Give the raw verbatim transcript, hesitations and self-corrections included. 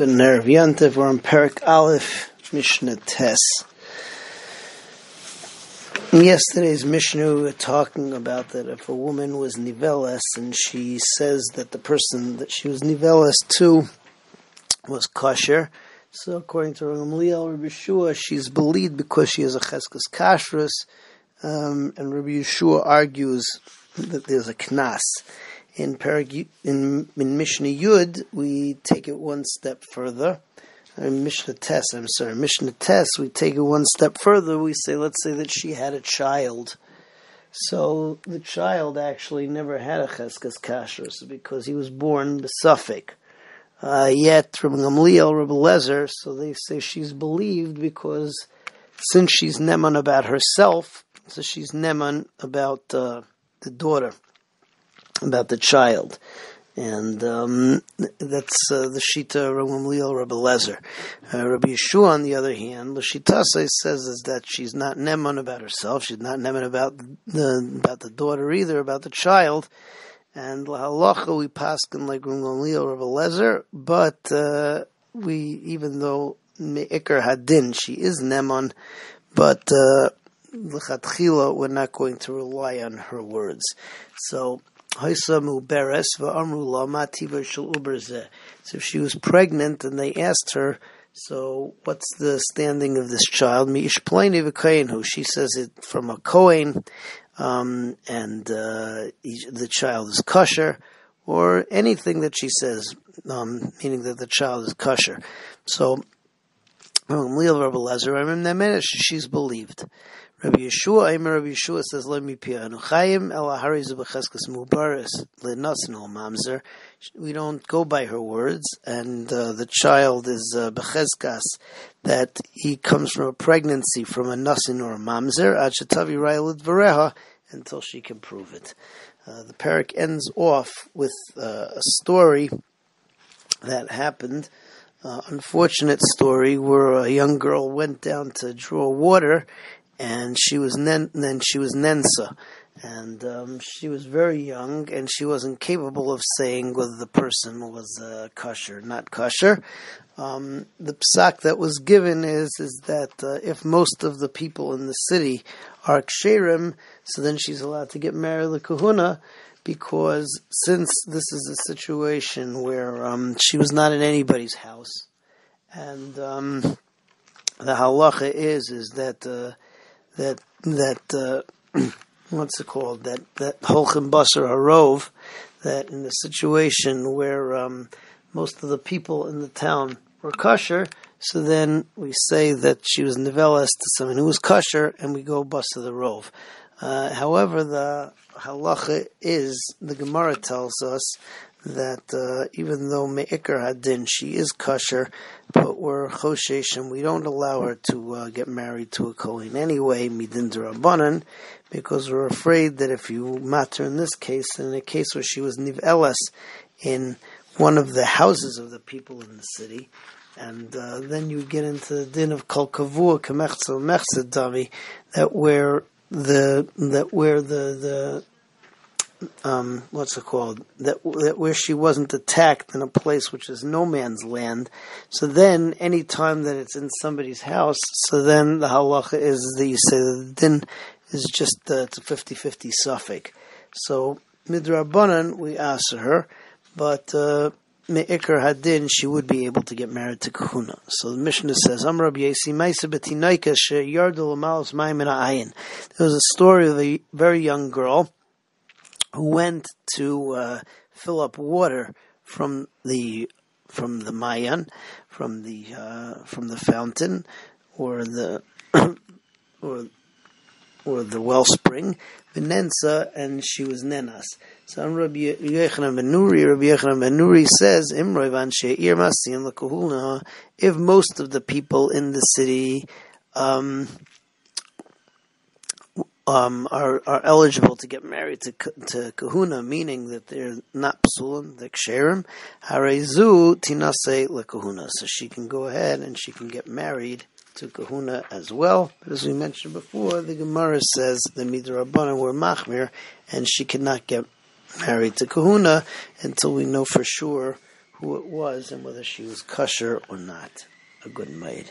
Good Erev Yantiv. We're on Parak Aleph, Mishnah Tess. In yesterday's Mishnah, we were talking about that if a woman was Nivellas and she says that the person that she was Nivellas to was kosher, so according to Gamliel, Rabbi Yeshua, she's believed because she is a cheskos kashras, um, and Rabbi Yeshua argues that there's a knas. In, Parag- in in Mishnah Yud, we take it one step further. In Mishnah Tess, I'm sorry, Mishnah Tess, we take it one step further. We say, let's say that she had a child. So the child actually never had a cheskos kashras because he was born in Suffolk. Uh, yet, from Gamliel, Rabbi Eliezer, so they say she's believed because since she's Neman about herself, so she's Neman about uh, the daughter. About the child, and um, that's uh, the shita rongolil Rabbi Eliezer. Uh, Rabbi Yeshua, on the other hand, the shita says is that she's not neman about herself. She's not neman about the about the daughter either, about the child. And la halacha we passkin like rongolil Rabbi Eliezer, but uh, we even though meikar hadin she is neman, but uh, lachatchila we're not going to rely on her words. So. So if she was pregnant and they asked her, so what's the standing of this child? She says it from a Cohen, um, and uh, the child is kosher, or anything that she says, um, meaning that the child is kosher. So she's believed. Rabbi Yeshua, aimer Rabbi Yeshua says, "Let me piano khayim el hariz bakhaskas mubaras le nusin el mamzer." We don't go by her words, and uh, the child is uh, becheskas that he comes from a pregnancy from a nusin or a mamzer. Ad chativ riyel vareha until she can prove it. Uh, the parak ends off with uh, a story that happened. Uh, unfortunate story where a young girl went down to draw water. And she was nen- then she was Nensa, and um, she was very young, and she wasn't capable of saying whether the person was uh, kosher, not kosher. Um, the psak that was given is is that uh, if most of the people in the city are Kshirim, so then she's allowed to get married to Kahuna, because since this is a situation where um, she was not in anybody's house, and um, the halacha is is that. Uh, That that uh, what's it called? That that holchim basar harov. That in a situation where um, most of the people in the town were kosher, so then we say that she was nivellas to someone who was kosher, and we go basar the rov. Uh, however, the halacha is the Gemara tells us that uh, even though meikar hadin she is kosher, but we're choshesh and we don't allow her to uh, get married to a Cohen anyway, midin derabanan, because we're afraid that if you matter in this case, in a case where she was niv'elas in one of the houses of the people in the city, and uh, then you get into the din of kol kavua kamechtzah mechtzadavi, that where the that where the the Um, what's it called? That, that where she wasn't attacked in a place which is no man's land. So then, any time that it's in somebody's house, so then the halacha is that you say the din is just uh, it's a fifty-fifty suffix. So midrabanan we ask her, but uh, meikar hadin she would be able to get married to Kahuna. So the Mishnah says, "Am Rabbi Yasi Maisa Betinaika she yardul malus ma'im and ayin." There was a story of a very young girl who went to uh, fill up water from the from the mayan, from the uh, from the fountain, or the or or the wellspring, Nensa, and she was nenas. So Rabbi Yochanan ben Nuri, Rabbi Yochanan ben Nuri says, if most of the people in the city. Um, Um, are are eligible to get married to to Kahuna, meaning that they're not psulim, they're ksherim. Harezu tinase lekahuna, so she can go ahead and she can get married to Kahuna as well. But as we mentioned before, the Gemara says the midrabanan were machmir, and she cannot get married to Kahuna until we know for sure who it was and whether she was kosher or not, a good maid.